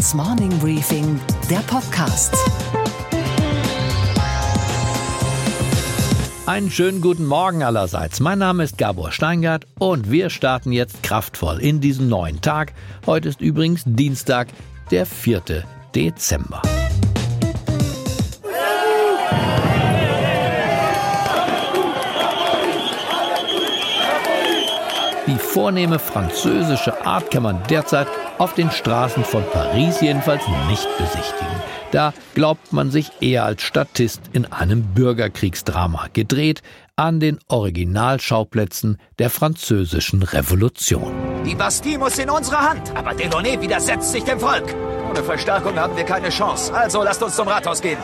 Handelsblatts Morning Briefing, der Podcast. Einen schönen guten Morgen allerseits. Mein Name ist Gabor Steingart und wir starten jetzt kraftvoll in diesen neuen Tag. Heute ist übrigens Dienstag, der 4. Dezember. Die vornehme französische Art kann man derzeit auf den Straßen von Paris jedenfalls nicht besichtigen. Da glaubt man sich eher als Statist in einem Bürgerkriegsdrama, gedreht an den Originalschauplätzen der französischen Revolution. Die Bastille muss in unsere Hand, aber Delaunay widersetzt sich dem Volk. Ohne Verstärkung haben wir keine Chance, also lasst uns zum Rathaus gehen.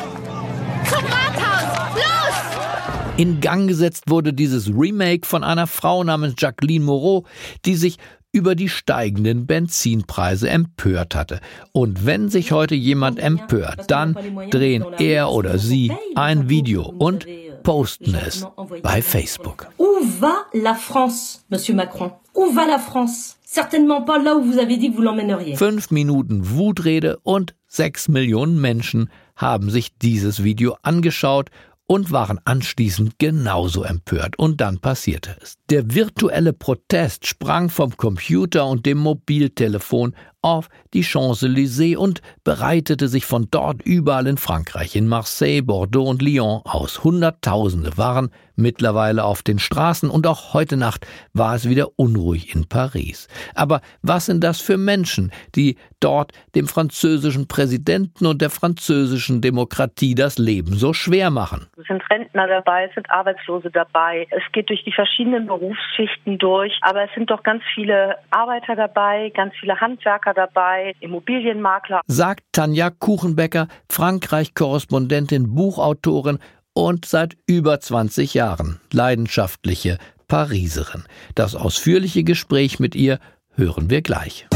Zum Rathaus! Los! In Gang gesetzt wurde dieses Remake von einer Frau namens Jacqueline Moreau, die sich über die steigenden Benzinpreise empört hatte. Und wenn sich heute jemand empört, dann drehen er oder sie ein Video und posten es bei Facebook. Où va la France, Monsieur Macron? Où va la France? Certainement pas là où vous avez dit que vous l'emmèneriez. 5 Minuten Wutrede und 6 Millionen Menschen haben sich dieses Video angeschaut und waren anschließend genauso empört. Und dann passierte es. Der virtuelle Protest sprang vom Computer und dem Mobiltelefon auf die Champs-Élysées und bereitete sich von dort überall in Frankreich, in Marseille, Bordeaux und Lyon aus. Hunderttausende waren mittlerweile auf den Straßen und auch heute Nacht war es wieder unruhig in Paris. Aber was sind das für Menschen, die dort dem französischen Präsidenten und der französischen Demokratie das Leben so schwer machen? Es sind Rentner dabei, es sind Arbeitslose dabei, es geht durch die verschiedenen Berufsschichten durch, aber es sind doch ganz viele Arbeiter dabei, ganz viele Handwerker dabei, Immobilienmakler. Sagt Tanja Kuchenbecker, Frankreich-Korrespondentin, Buchautorin, und seit über 20 Jahren leidenschaftliche Pariserin. Das ausführliche Gespräch mit ihr hören wir gleich.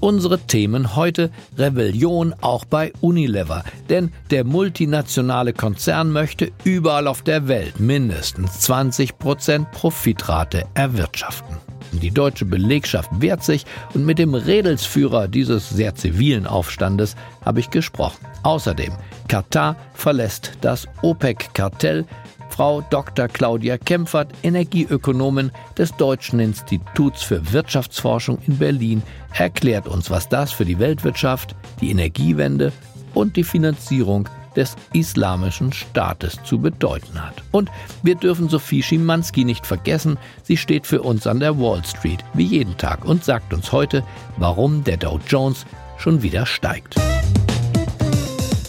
Unsere Themen heute: Rebellion auch bei Unilever. Denn der multinationale Konzern möchte überall auf der Welt mindestens 20% Profitrate erwirtschaften. Die deutsche Belegschaft wehrt sich und mit dem Redelsführer dieses sehr zivilen Aufstandes habe ich gesprochen. Außerdem, Katar verlässt das OPEC-Kartell. Frau Dr. Claudia Kemfert, Energieökonomin des Deutschen Instituts für Wirtschaftsforschung in Berlin, erklärt uns, was das für die Weltwirtschaft, die Energiewende und die Finanzierung des Islamischen Staates zu bedeuten hat. Und wir dürfen Sophie Schimanski nicht vergessen. Sie steht für uns an der Wall Street, wie jeden Tag, und sagt uns heute, warum der Dow Jones schon wieder steigt.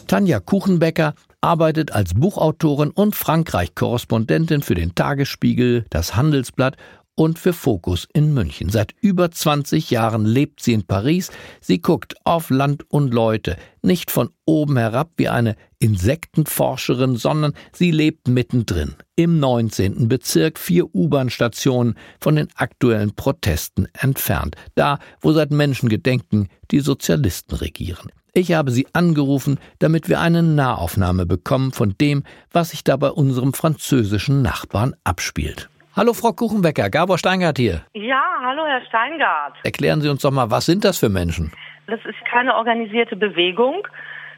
Tanja Kuchenbecker arbeitet als Buchautorin und Frankreich-Korrespondentin für den Tagesspiegel, das Handelsblatt und für Focus in München. Seit über 20 Jahren lebt sie in Paris. Sie guckt auf Land und Leute, nicht von oben herab wie eine Insektenforscherin, sondern sie lebt mittendrin, im 19. Bezirk, 4 U-Bahn-Stationen von den aktuellen Protesten entfernt. Da, wo seit Menschengedenken die Sozialisten regieren. Ich habe sie angerufen, damit wir eine Nahaufnahme bekommen von dem, was sich da bei unserem französischen Nachbarn abspielt. Hallo Frau Kuchenbecker, Gabor Steingart hier. Ja, hallo Herr Steingart. Erklären Sie uns doch mal, was sind das für Menschen? Das ist keine organisierte Bewegung,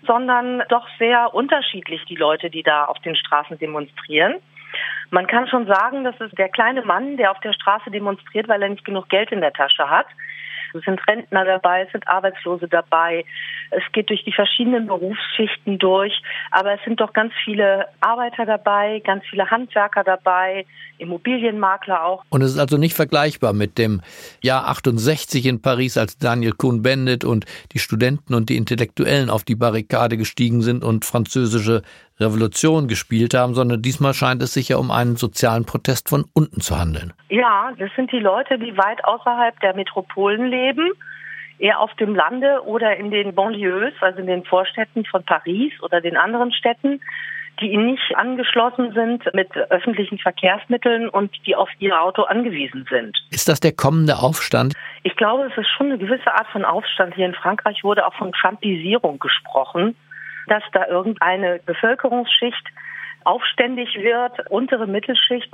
sondern doch sehr unterschiedlich die Leute, die da auf den Straßen demonstrieren. Man kann schon sagen, das ist der kleine Mann, der auf der Straße demonstriert, weil er nicht genug Geld in der Tasche hat. Es sind Rentner dabei, es sind Arbeitslose dabei, es geht durch die verschiedenen Berufsschichten durch, aber es sind doch ganz viele Arbeiter dabei, ganz viele Handwerker dabei, Immobilienmakler auch. Und es ist also nicht vergleichbar mit dem Jahr 68 in Paris, als Daniel Cohn-Bendit und die Studenten und die Intellektuellen auf die Barrikade gestiegen sind und französische Revolution gespielt haben, sondern diesmal scheint es sich ja um einen sozialen Protest von unten zu handeln. Ja, das sind die Leute, die weit außerhalb der Metropolen leben, eher auf dem Lande oder in den Banlieues, also in den Vorstädten von Paris oder den anderen Städten, die nicht angeschlossen sind mit öffentlichen Verkehrsmitteln und die auf ihr Auto angewiesen sind. Ist das der kommende Aufstand? Ich glaube, es ist schon eine gewisse Art von Aufstand. Hier in Frankreich wurde auch von Trumpisierung gesprochen, dass da irgendeine Bevölkerungsschicht aufständig wird, untere Mittelschicht,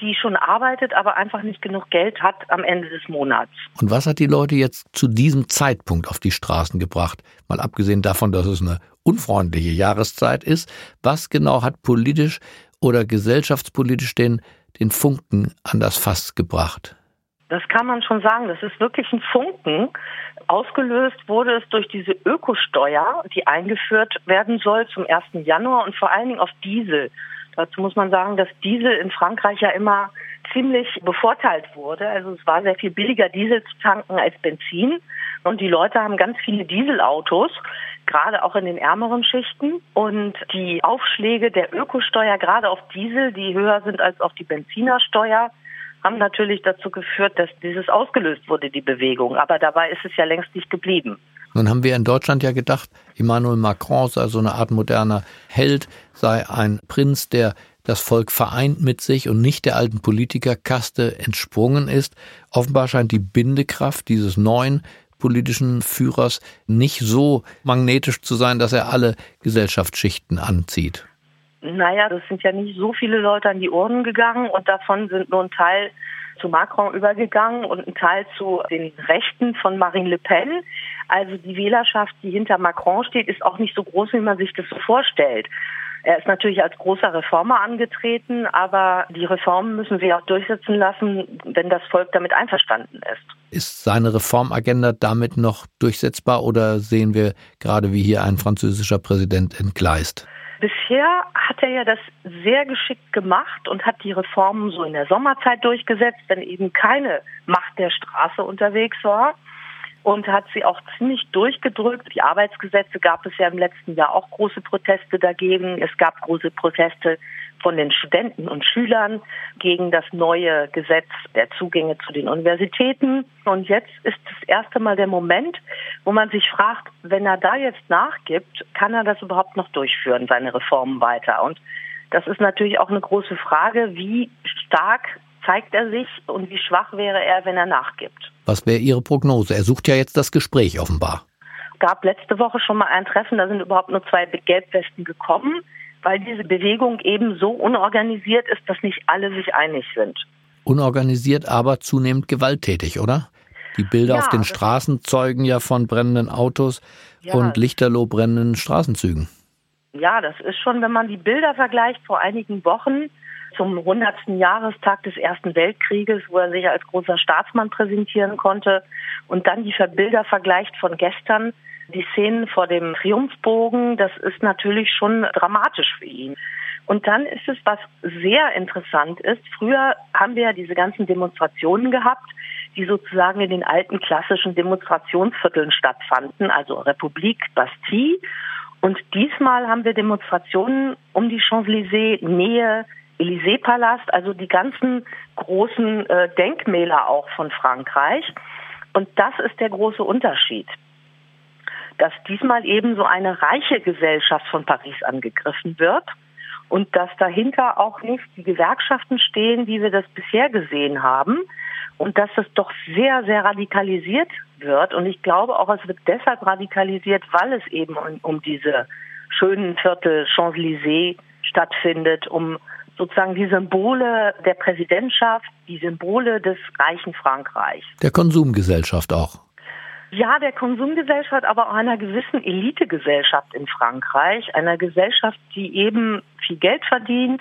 die schon arbeitet, aber einfach nicht genug Geld hat am Ende des Monats. Und was hat die Leute jetzt zu diesem Zeitpunkt auf die Straßen gebracht? Mal abgesehen davon, dass es eine unfreundliche Jahreszeit ist. Was genau hat politisch oder gesellschaftspolitisch den Funken an das Fass gebracht? Das kann man schon sagen. Das ist wirklich ein Funken. Ausgelöst wurde es durch diese Ökosteuer, die eingeführt werden soll zum 1. Januar und vor allen Dingen auf Diesel. Dazu muss man sagen, dass Diesel in Frankreich ja immer ziemlich bevorteilt wurde. Also es war sehr viel billiger, Diesel zu tanken als Benzin. Und die Leute haben ganz viele Dieselautos, gerade auch in den ärmeren Schichten. Und die Aufschläge der Ökosteuer, gerade auf Diesel, die höher sind als auf die Benzinersteuer, haben natürlich dazu geführt, dass dieses ausgelöst wurde, die Bewegung. Aber dabei ist es ja längst nicht geblieben. Nun haben wir in Deutschland ja gedacht, Emmanuel Macron sei so eine Art moderner Held, sei ein Prinz, der das Volk vereint mit sich und nicht der alten Politikerkaste entsprungen ist. Offenbar scheint die Bindekraft dieses neuen politischen Führers nicht so magnetisch zu sein, dass er alle Gesellschaftsschichten anzieht. Naja, das sind ja nicht so viele Leute an die Urnen gegangen und davon sind nur ein Teil zu Macron übergegangen und ein Teil zu den Rechten von Marine Le Pen. Also die Wählerschaft, die hinter Macron steht, ist auch nicht so groß, wie man sich das so vorstellt. Er ist natürlich als großer Reformer angetreten, aber die Reformen müssen sich auch durchsetzen lassen, wenn das Volk damit einverstanden ist. Ist seine Reformagenda damit noch durchsetzbar oder sehen wir gerade, wie hier ein französischer Präsident entgleist? Bisher hat er ja das sehr geschickt gemacht und hat die Reformen so in der Sommerzeit durchgesetzt, wenn eben keine Macht der Straße unterwegs war und hat sie auch ziemlich durchgedrückt. Die Arbeitsgesetze gab es ja im letzten Jahr auch große Proteste dagegen. Es gab große Proteste von den Studenten und Schülern gegen das neue Gesetz der Zugänge zu den Universitäten. Und jetzt ist das erste Mal der Moment, wo man sich fragt, wenn er da jetzt nachgibt, kann er das überhaupt noch durchführen, seine Reformen weiter? Und das ist natürlich auch eine große Frage, wie stark zeigt er sich und wie schwach wäre er, wenn er nachgibt? Was wäre Ihre Prognose? Er sucht ja jetzt das Gespräch offenbar. Es gab letzte Woche schon mal ein Treffen, da sind überhaupt nur 2 Gelbwesten gekommen, weil diese Bewegung eben so unorganisiert ist, dass nicht alle sich einig sind. Unorganisiert, aber zunehmend gewalttätig, oder? Die Bilder auf den Straßen zeugen ja von brennenden Autos und lichterloh brennenden Straßenzügen. Ja, das ist schon, wenn man die Bilder vergleicht vor einigen Wochen zum 100. Jahrestag des Ersten Weltkrieges, wo er sich als großer Staatsmann präsentieren konnte und dann die Bilder vergleicht von gestern, die Szenen vor dem Triumphbogen, das ist natürlich schon dramatisch für ihn. Und dann ist es, was sehr interessant ist, früher haben wir ja diese ganzen Demonstrationen gehabt, die sozusagen in den alten klassischen Demonstrationsvierteln stattfanden, also Republik, Bastille. Und diesmal haben wir Demonstrationen um die Champs-Élysées, Nähe, Élysée-Palast, also die ganzen großen Denkmäler auch von Frankreich. Und das ist der große Unterschied, dass diesmal eben so eine reiche Gesellschaft von Paris angegriffen wird und dass dahinter auch nicht die Gewerkschaften stehen, wie wir das bisher gesehen haben und dass das doch sehr, sehr radikalisiert wird. Und ich glaube auch, es wird deshalb radikalisiert, weil es eben um diese schönen Viertel Champs-Élysées stattfindet, um sozusagen die Symbole der Präsidentschaft, die Symbole des reichen Frankreichs. Der Konsumgesellschaft auch. Ja, der Konsumgesellschaft, aber auch einer gewissen Elitegesellschaft in Frankreich, einer Gesellschaft, die eben viel Geld verdient,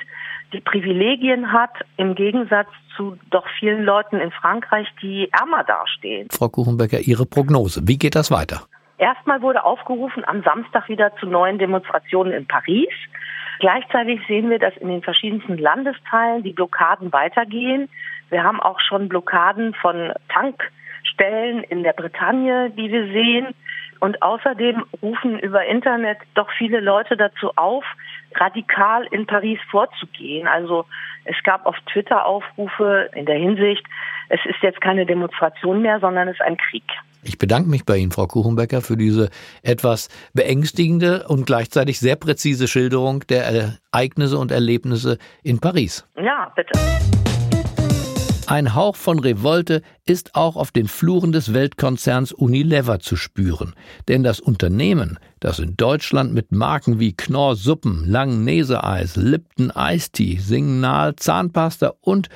die Privilegien hat, im Gegensatz zu doch vielen Leuten in Frankreich, die ärmer dastehen. Frau Kuchenbecker, Ihre Prognose, wie geht das weiter? Erstmal wurde aufgerufen, am Samstag wieder zu neuen Demonstrationen in Paris. Gleichzeitig sehen wir, dass in den verschiedensten Landesteilen die Blockaden weitergehen. Wir haben auch schon Blockaden von Tankstellen in der Bretagne, die wir sehen. Und außerdem rufen über Internet doch viele Leute dazu auf, radikal in Paris vorzugehen. Also es gab auf Twitter Aufrufe in der Hinsicht, es ist jetzt keine Demonstration mehr, sondern es ist ein Krieg. Ich bedanke mich bei Ihnen, Frau Kuchenbecker, für diese etwas beängstigende und gleichzeitig sehr präzise Schilderung der Ereignisse und Erlebnisse in Paris. Ja, bitte. Ein Hauch von Revolte ist auch auf den Fluren des Weltkonzerns Unilever zu spüren. Denn das Unternehmen, das in Deutschland mit Marken wie Knorr Suppen, Langnese-Eis, Lipton Eistee, Signal Zahnpasta und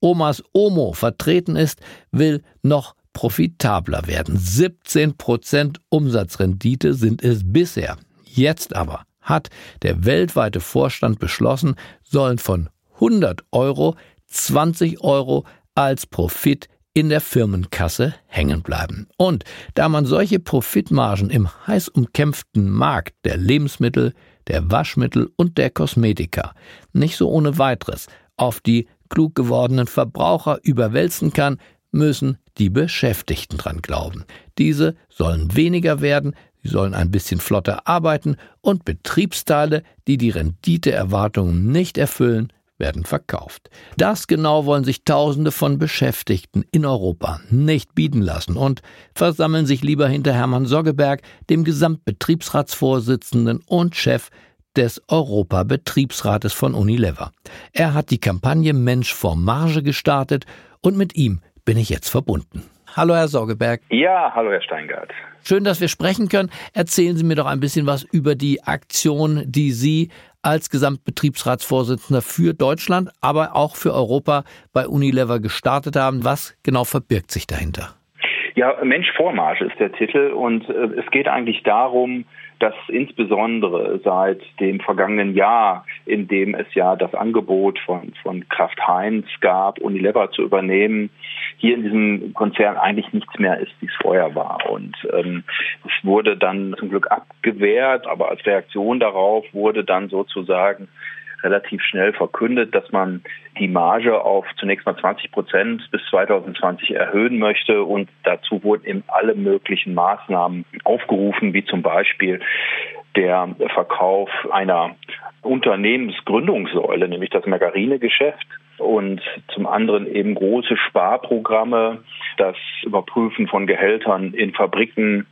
Omas Omo vertreten ist, will noch profitabler werden. 17% Umsatzrendite sind es bisher. Jetzt aber hat der weltweite Vorstand beschlossen, sollen von 100 Euro 20 Euro als Profit in der Firmenkasse hängen bleiben. Und da man solche Profitmargen im heiß umkämpften Markt der Lebensmittel, der Waschmittel und der Kosmetika nicht so ohne weiteres auf die klug gewordenen Verbraucher überwälzen kann, müssen die Beschäftigten dran glauben. Diese sollen weniger werden, sie sollen ein bisschen flotter arbeiten und Betriebsteile, die die Renditeerwartungen nicht erfüllen, werden verkauft. Das genau wollen sich Tausende von Beschäftigten in Europa nicht bieten lassen und versammeln sich lieber hinter Hermann Sorgeberg, dem Gesamtbetriebsratsvorsitzenden und Chef des Europa-Betriebsrates von Unilever. Er hat die Kampagne Mensch vor Marge gestartet und mit ihm bin ich jetzt verbunden. Hallo, Herr Sorgeberg. Ja, hallo, Herr Steingart. Schön, dass wir sprechen können. Erzählen Sie mir doch ein bisschen was über die Aktion, die Sie als Gesamtbetriebsratsvorsitzender für Deutschland, aber auch für Europa bei Unilever gestartet haben. Was genau verbirgt sich dahinter? Ja, Mensch vor Marge ist der Titel und es geht eigentlich darum, dass insbesondere seit dem vergangenen Jahr, in dem es ja das Angebot von Kraft Heinz gab, Unilever zu übernehmen, hier in diesem Konzern eigentlich nichts mehr ist, wie es vorher war. Und es wurde dann zum Glück abgewehrt, aber als Reaktion darauf wurde dann sozusagen relativ schnell verkündet, dass man die Marge auf zunächst mal 20% bis 2020 erhöhen möchte. Und dazu wurden eben alle möglichen Maßnahmen aufgerufen, wie zum Beispiel der Verkauf einer Unternehmensgründungssäule, nämlich das Margarinegeschäft. Und zum anderen eben große Sparprogramme, das Überprüfen von Gehältern in Fabriken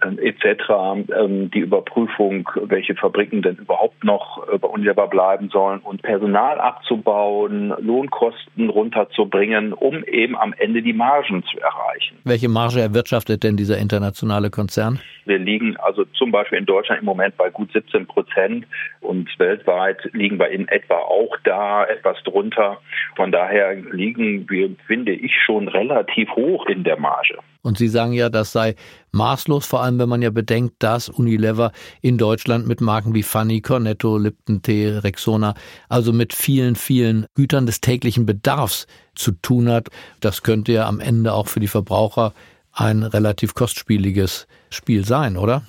etc., die Überprüfung, welche Fabriken denn überhaupt noch bei Unilever bleiben sollen und Personal abzubauen, Lohnkosten runterzubringen, um eben am Ende die Margen zu erreichen. Welche Marge erwirtschaftet denn dieser internationale Konzern? Wir liegen also zum Beispiel in Deutschland im Moment bei gut 17% und weltweit liegen wir in etwa auch da etwas drunter. Von daher liegen wir, finde ich, schon relativ hoch in der Marge. Und Sie sagen ja, das sei maßlos, vor allem wenn man ja bedenkt, dass Unilever in Deutschland mit Marken wie Fanny, Cornetto, Lipton Tee, Rexona, also mit vielen, vielen Gütern des täglichen Bedarfs zu tun hat. Das könnte ja am Ende auch für die Verbraucher ein relativ kostspieliges Spiel sein, oder?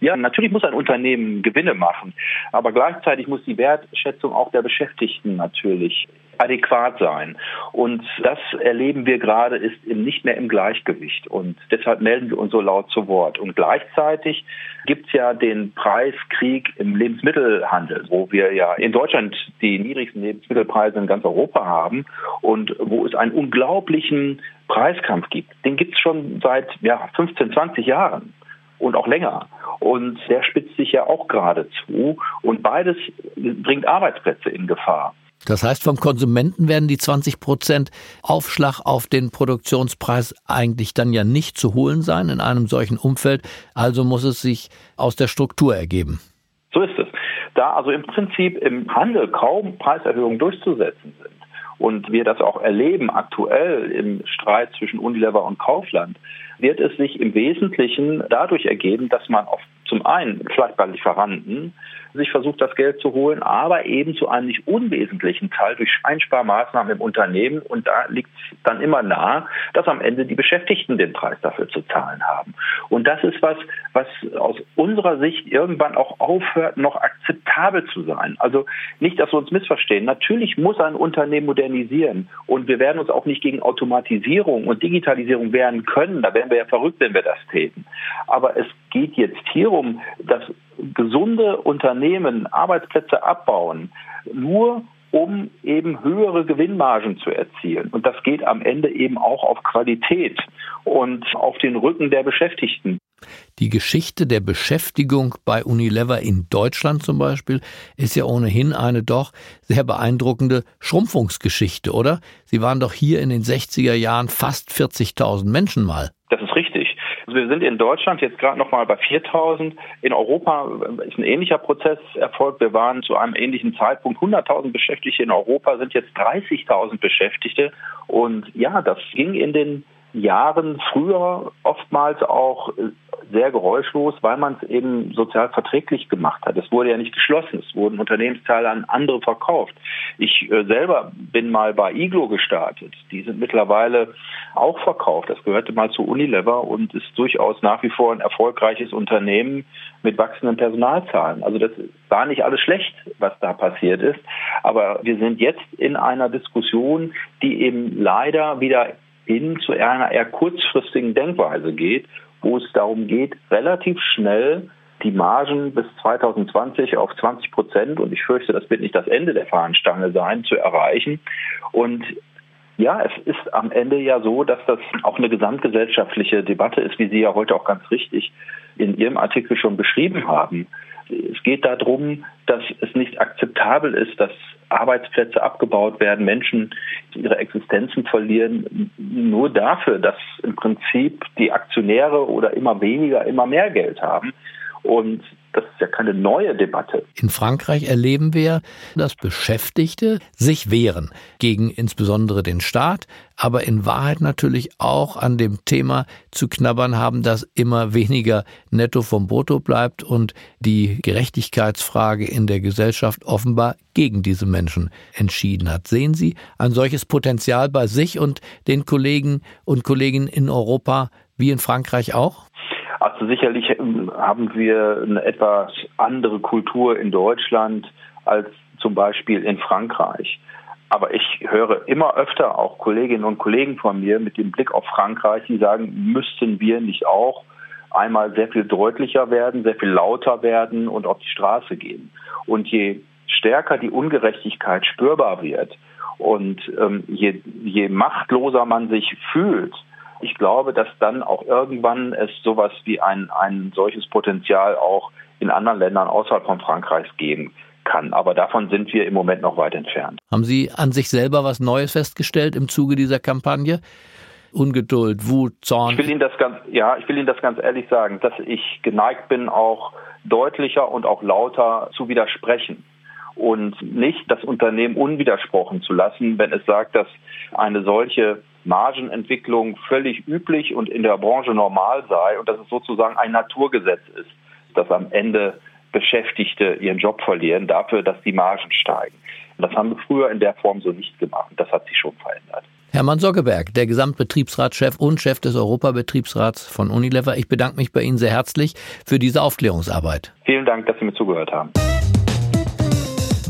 Ja, natürlich muss ein Unternehmen Gewinne machen, aber gleichzeitig muss die Wertschätzung auch der Beschäftigten natürlich adäquat sein. Und das erleben wir gerade, ist eben nicht mehr im Gleichgewicht. Und deshalb melden wir uns so laut zu Wort. Und gleichzeitig gibt's ja den Preiskrieg im Lebensmittelhandel, wo wir ja in Deutschland die niedrigsten Lebensmittelpreise in ganz Europa haben und wo es einen unglaublichen Preiskampf gibt. Den gibt's schon seit 15, 20 Jahren. Und auch länger. Und der spitzt sich ja auch gerade zu. Und beides bringt Arbeitsplätze in Gefahr. Das heißt, vom Konsumenten werden die 20% Aufschlag auf den Produktionspreis eigentlich dann ja nicht zu holen sein in einem solchen Umfeld. Also muss es sich aus der Struktur ergeben. So ist es. Da also im Prinzip im Handel kaum Preiserhöhungen durchzusetzen sind und wir das auch erleben aktuell im Streit zwischen Unilever und Kaufland, wird es sich im Wesentlichen dadurch ergeben, dass man auf zum einen vielleicht bei Lieferanten sich versucht, das Geld zu holen, aber eben zu einem nicht unwesentlichen Teil durch Einsparmaßnahmen im Unternehmen. Und da liegt es dann immer nahe, dass am Ende die Beschäftigten den Preis dafür zu zahlen haben. Und das ist was, was aus unserer Sicht irgendwann auch aufhört, noch akzeptabel zu sein. Also nicht, dass wir uns missverstehen. Natürlich muss ein Unternehmen modernisieren. Und wir werden uns auch nicht gegen Automatisierung und Digitalisierung wehren können. Da wären wir ja verrückt, wenn wir das täten. Aber es geht jetzt hier um, dass gesunde Unternehmen Arbeitsplätze abbauen, nur um eben höhere Gewinnmargen zu erzielen. Und das geht am Ende eben auch auf Qualität und auf den Rücken der Beschäftigten. Die Geschichte der Beschäftigung bei Unilever in Deutschland zum Beispiel ist ja ohnehin eine doch sehr beeindruckende Schrumpfungsgeschichte, oder? Sie waren doch hier in den 60er Jahren fast 40.000 Menschen mal. Das ist richtig. Also wir sind in Deutschland jetzt gerade nochmal bei 4.000. In Europa ist ein ähnlicher Prozess erfolgt. Wir waren zu einem ähnlichen Zeitpunkt 100.000 Beschäftigte. In Europa sind jetzt 30.000 Beschäftigte. Und ja, das ging in den Jahren früher oftmals auch sehr geräuschlos, weil man es eben sozial verträglich gemacht hat. Es wurde ja nicht geschlossen, es wurden Unternehmensteile an andere verkauft. Ich selber bin mal bei Iglo gestartet. Die sind mittlerweile auch verkauft. Das gehörte mal zu Unilever und ist durchaus nach wie vor ein erfolgreiches Unternehmen mit wachsenden Personalzahlen. Also das war nicht alles schlecht, was da passiert ist. Aber wir sind jetzt in einer Diskussion, die eben leider wieder hin zu einer eher kurzfristigen Denkweise geht, wo es darum geht, relativ schnell die Margen bis 2020 auf 20%, und ich fürchte, das wird nicht das Ende der Fahnenstange sein, zu erreichen. Und ja, es ist am Ende ja so, dass das auch eine gesamtgesellschaftliche Debatte ist, wie Sie ja heute auch ganz richtig in Ihrem Artikel schon beschrieben haben. Es geht darum, dass es nicht akzeptabel ist, dass Arbeitsplätze abgebaut werden, Menschen ihre Existenzen verlieren, nur dafür, dass im Prinzip die Aktionäre oder immer weniger, immer mehr Geld haben. Und das ist ja keine neue Debatte. In Frankreich erleben wir, dass Beschäftigte sich wehren gegen insbesondere den Staat, aber in Wahrheit natürlich auch an dem Thema zu knabbern haben, dass immer weniger netto vom Brutto bleibt und die Gerechtigkeitsfrage in der Gesellschaft offenbar gegen diese Menschen entschieden hat. Sehen Sie ein solches Potenzial bei sich und den Kollegen und Kolleginnen in Europa wie in Frankreich auch? Also sicherlich haben wir eine etwas andere Kultur in Deutschland als zum Beispiel in Frankreich. Aber ich höre immer öfter auch Kolleginnen und Kollegen von mir mit dem Blick auf Frankreich, die sagen, müssten wir nicht auch einmal sehr viel deutlicher werden, sehr viel lauter werden und auf die Straße gehen. Und je stärker die Ungerechtigkeit spürbar wird und je machtloser man sich fühlt, ich glaube, dass dann auch irgendwann es sowas wie ein solches Potenzial auch in anderen Ländern außerhalb von Frankreich geben kann. Aber davon sind wir im Moment noch weit entfernt. Haben Sie an sich selber was Neues festgestellt im Zuge dieser Kampagne? Ungeduld, Wut, Zorn? Ich will Ihnen das ganz ehrlich sagen, dass ich geneigt bin, auch deutlicher und auch lauter zu widersprechen. Und nicht das Unternehmen unwidersprochen zu lassen, wenn es sagt, dass eine solche Margenentwicklung völlig üblich und in der Branche normal sei und dass es sozusagen ein Naturgesetz ist, dass am Ende Beschäftigte ihren Job verlieren dafür, dass die Margen steigen. Das haben wir früher in der Form so nicht gemacht. Das hat sich schon verändert. Hermann Sorgeberg, der Gesamtbetriebsratschef und Chef des Europabetriebsrats von Unilever. Ich bedanke mich bei Ihnen sehr herzlich für diese Aufklärungsarbeit. Vielen Dank, dass Sie mir zugehört haben.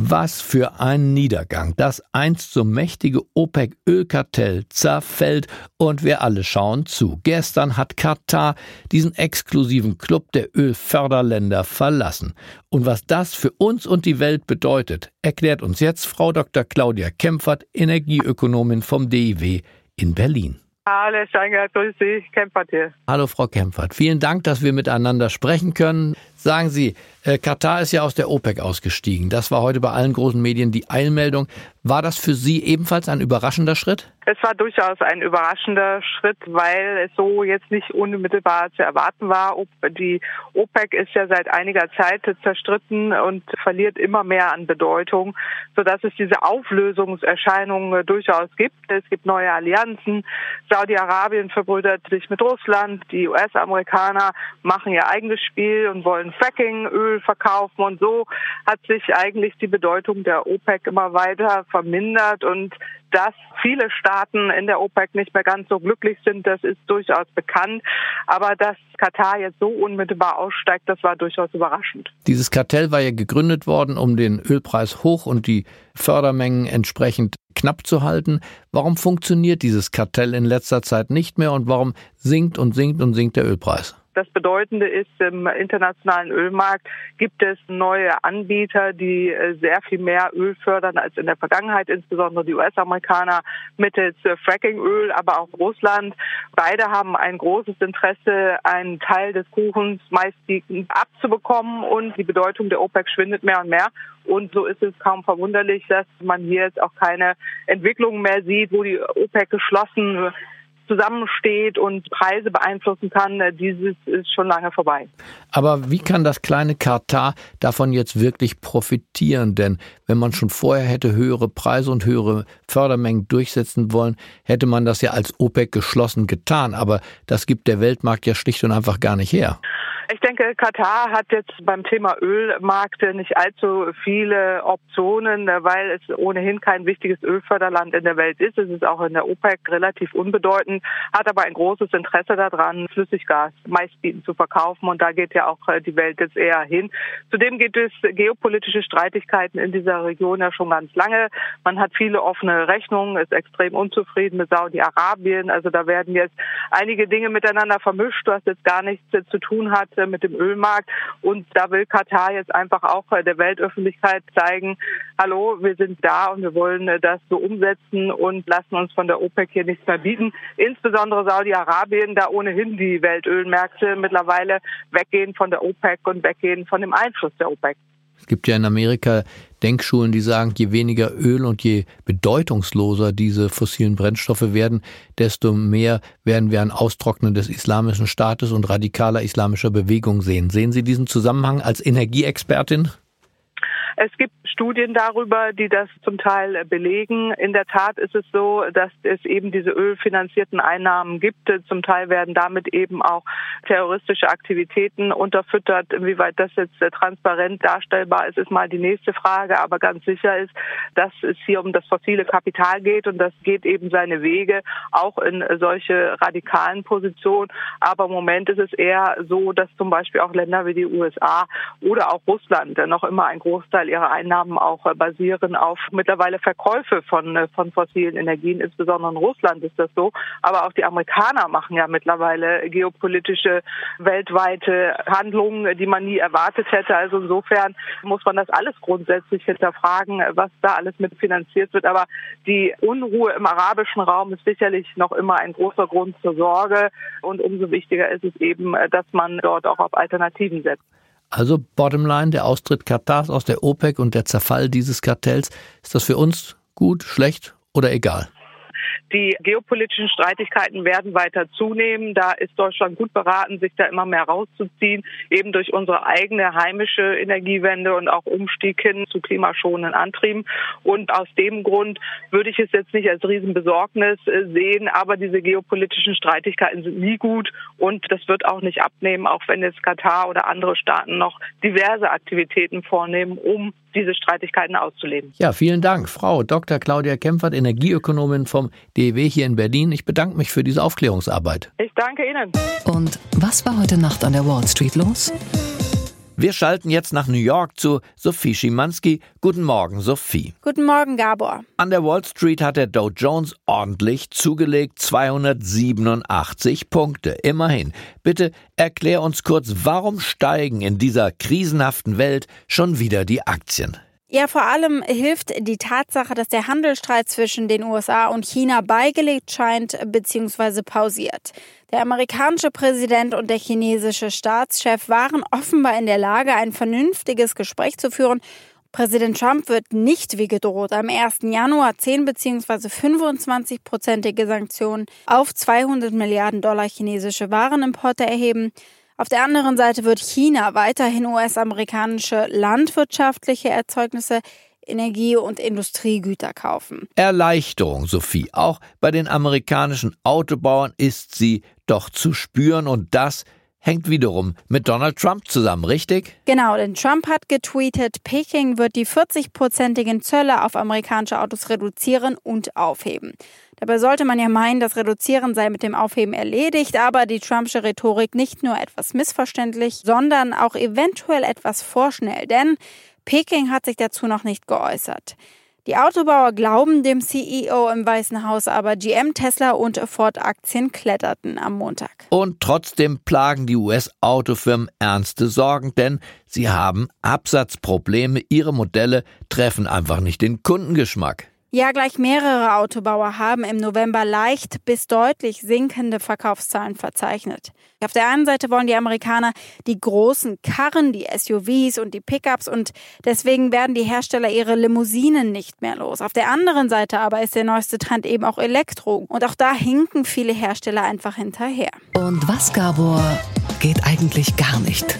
Was für ein Niedergang. Das einst so mächtige OPEC-Ölkartell zerfällt und wir alle schauen zu. Gestern hat Katar diesen exklusiven Club der Ölförderländer verlassen. Und was das für uns und die Welt bedeutet, erklärt uns jetzt Frau Dr. Claudia Kemfert, Energieökonomin vom DIW in Berlin. Hallo, Steingart, grüß Sie, Kempfert hier. Hallo, Frau Kempfert. Vielen Dank, dass wir miteinander sprechen können. Sagen Sie, Katar ist ja aus der OPEC ausgestiegen. Das war heute bei allen großen Medien die Eilmeldung. War das für Sie ebenfalls ein überraschender Schritt? Es war durchaus ein überraschender Schritt, weil es so jetzt nicht unmittelbar zu erwarten war. Die OPEC ist ja seit einiger Zeit zerstritten und verliert immer mehr an Bedeutung, sodass es diese Auflösungserscheinungen durchaus gibt. Es gibt neue Allianzen. Saudi-Arabien verbrüdert sich mit Russland. Die US-Amerikaner machen ihr eigenes Spiel und wollen Fracking-Öl verkaufen. Und so hat sich eigentlich die Bedeutung der OPEC immer weiter vermindert. Und dass viele Staaten in der OPEC nicht mehr ganz so glücklich sind, das ist durchaus bekannt. Aber dass Katar jetzt so unmittelbar aussteigt, das war durchaus überraschend. Dieses Kartell war ja gegründet worden, um den Ölpreis hoch und die Fördermengen entsprechend knapp zu halten. Warum funktioniert dieses Kartell in letzter Zeit nicht mehr und warum sinkt und sinkt und sinkt der Ölpreis? Das Bedeutende ist, im internationalen Ölmarkt gibt es neue Anbieter, die sehr viel mehr Öl fördern als in der Vergangenheit, insbesondere die US-Amerikaner mittels Fracking-Öl, aber auch Russland. Beide haben ein großes Interesse, einen Teil des Kuchens meist abzubekommen, und die Bedeutung der OPEC schwindet mehr und mehr. Und so ist es kaum verwunderlich, dass man hier jetzt auch keine Entwicklung mehr sieht, wo die OPEC geschlossen zusammensteht und Preise beeinflussen kann. Dieses ist schon lange vorbei. Aber wie kann das kleine Katar davon jetzt wirklich profitieren? Denn wenn man schon vorher hätte höhere Preise und höhere Fördermengen durchsetzen wollen, hätte man das ja als OPEC geschlossen getan. Aber das gibt der Weltmarkt ja schlicht und einfach gar nicht her. Ich denke, Katar hat jetzt beim Thema Ölmarkt nicht allzu viele Optionen, weil es ohnehin kein wichtiges Ölförderland in der Welt ist. Es ist auch in der OPEC relativ unbedeutend, hat aber ein großes Interesse daran, Flüssiggas meistbietend zu verkaufen. Und da geht ja auch die Welt jetzt eher hin. Zudem gibt es geopolitische Streitigkeiten in dieser Region ja schon ganz lange. Man hat viele offene Rechnungen, ist extrem unzufrieden mit Saudi-Arabien. Also da werden jetzt einige Dinge miteinander vermischt, was jetzt gar nichts zu tun hat mit dem Ölmarkt. Und da will Katar jetzt einfach auch der Weltöffentlichkeit zeigen, hallo, wir sind da und wir wollen das so umsetzen und lassen uns von der OPEC hier nichts mehr bieten. Insbesondere Saudi-Arabien, da ohnehin die Weltölmärkte mittlerweile weggehen von der OPEC und weggehen von dem Einfluss der OPEC. Es gibt ja in Amerika Denkschulen, die sagen, je weniger Öl und je bedeutungsloser diese fossilen Brennstoffe werden, desto mehr werden wir ein Austrocknen des islamischen Staates und radikaler islamischer Bewegung sehen. Sehen Sie diesen Zusammenhang als Energieexpertin? Es gibt Studien darüber, die das zum Teil belegen. In der Tat ist es so, dass es eben diese ölfinanzierten Einnahmen gibt. Zum Teil werden damit eben auch terroristische Aktivitäten unterfüttert. Inwieweit das jetzt transparent darstellbar ist, ist mal die nächste Frage. Aber ganz sicher ist, dass es hier um das fossile Kapital geht. Und das geht eben seine Wege, auch in solche radikalen Positionen. Aber im Moment ist es eher so, dass zum Beispiel auch Länder wie die USA oder auch Russland noch immer ein Großteil ihre Einnahmen auch basieren auf mittlerweile Verkäufe von fossilen Energien, insbesondere in Russland ist das so. Aber auch die Amerikaner machen ja mittlerweile geopolitische, weltweite Handlungen, die man nie erwartet hätte. Also insofern muss man das alles grundsätzlich hinterfragen, was da alles mitfinanziert wird. Aber die Unruhe im arabischen Raum ist sicherlich noch immer ein großer Grund zur Sorge. Und umso wichtiger ist es eben, dass man dort auch auf Alternativen setzt. Also Bottomline, der Austritt Katars aus der OPEC und der Zerfall dieses Kartells, ist das für uns gut, schlecht oder egal? Die geopolitischen Streitigkeiten werden weiter zunehmen. Da ist Deutschland gut beraten, sich da immer mehr rauszuziehen, eben durch unsere eigene heimische Energiewende und auch Umstieg hin zu klimaschonenden Antrieben. Und aus dem Grund würde ich es jetzt nicht als Riesenbesorgnis sehen, aber diese geopolitischen Streitigkeiten sind nie gut und das wird auch nicht abnehmen, auch wenn jetzt Katar oder andere Staaten noch diverse Aktivitäten vornehmen, um diese Streitigkeiten auszuleben. Ja, vielen Dank, Frau Dr. Claudia Kemfert, Energieökonomin vom DIW hier in Berlin. Ich bedanke mich für diese Aufklärungsarbeit. Ich danke Ihnen. Und was war heute Nacht an der Wall Street los? Wir schalten jetzt nach New York zu Sophie Schimanski. Guten Morgen, Sophie. Guten Morgen, Gabor. An der Wall Street hat der Dow Jones ordentlich zugelegt, 287 Punkte. Immerhin. Bitte erklär uns kurz, warum steigen in dieser krisenhaften Welt schon wieder die Aktien? Ja, vor allem hilft die Tatsache, dass der Handelsstreit zwischen den USA und China beigelegt scheint bzw. pausiert. Der amerikanische Präsident und der chinesische Staatschef waren offenbar in der Lage, ein vernünftiges Gespräch zu führen. Präsident Trump wird nicht wie gedroht am 1. Januar 10 bzw. 25%ige Sanktionen auf 200 Milliarden Dollar chinesische Warenimporte erheben. Auf der anderen Seite wird China weiterhin US-amerikanische landwirtschaftliche Erzeugnisse, Energie- und Industriegüter kaufen. Erleichterung, Sophie. Auch bei den amerikanischen Autobauern ist sie doch zu spüren. Und das hängt wiederum mit Donald Trump zusammen, richtig? Genau, denn Trump hat getweetet, Peking wird die 40%igen Zölle auf amerikanische Autos reduzieren und aufheben. Dabei sollte man ja meinen, das Reduzieren sei mit dem Aufheben erledigt, aber die Trumpsche Rhetorik nicht nur etwas missverständlich, sondern auch eventuell etwas vorschnell, denn Peking hat sich dazu noch nicht geäußert. Die Autobauer glauben dem CEO im Weißen Haus, aber GM, Tesla und Ford-Aktien kletterten am Montag. Und trotzdem plagen die US-Autofirmen ernste Sorgen, denn sie haben Absatzprobleme. Ihre Modelle treffen einfach nicht den Kundengeschmack. Ja, gleich mehrere Autobauer haben im November leicht bis deutlich sinkende Verkaufszahlen verzeichnet. Auf der einen Seite wollen die Amerikaner die großen Karren, die SUVs und die Pickups, und deswegen werden die Hersteller ihre Limousinen nicht mehr los. Auf der anderen Seite aber ist der neueste Trend eben auch Elektro, und auch da hinken viele Hersteller einfach hinterher. Und was, Gabor, geht eigentlich gar nicht?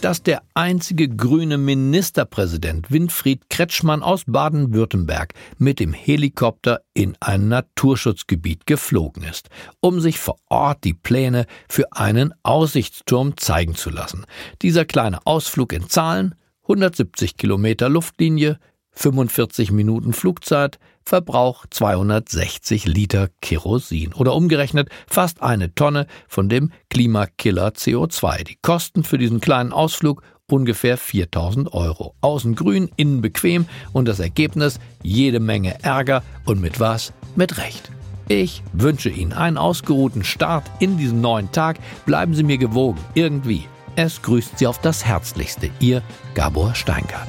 Dass der einzige grüne Ministerpräsident Winfried Kretschmann aus Baden-Württemberg mit dem Helikopter in ein Naturschutzgebiet geflogen ist, um sich vor Ort die Pläne für einen Aussichtsturm zeigen zu lassen. Dieser kleine Ausflug in Zahlen: 170 Kilometer Luftlinie, 45 Minuten Flugzeit, Verbrauch 260 Liter Kerosin oder umgerechnet fast eine Tonne von dem Klimakiller CO2. Die Kosten für diesen kleinen Ausflug ungefähr 4.000 €. Außen grün, innen bequem, und das Ergebnis: jede Menge Ärger, und mit was? Mit Recht. Ich wünsche Ihnen einen ausgeruhten Start in diesen neuen Tag. Bleiben Sie mir gewogen, irgendwie. Es grüßt Sie auf das Herzlichste, Ihr Gabor Steingart.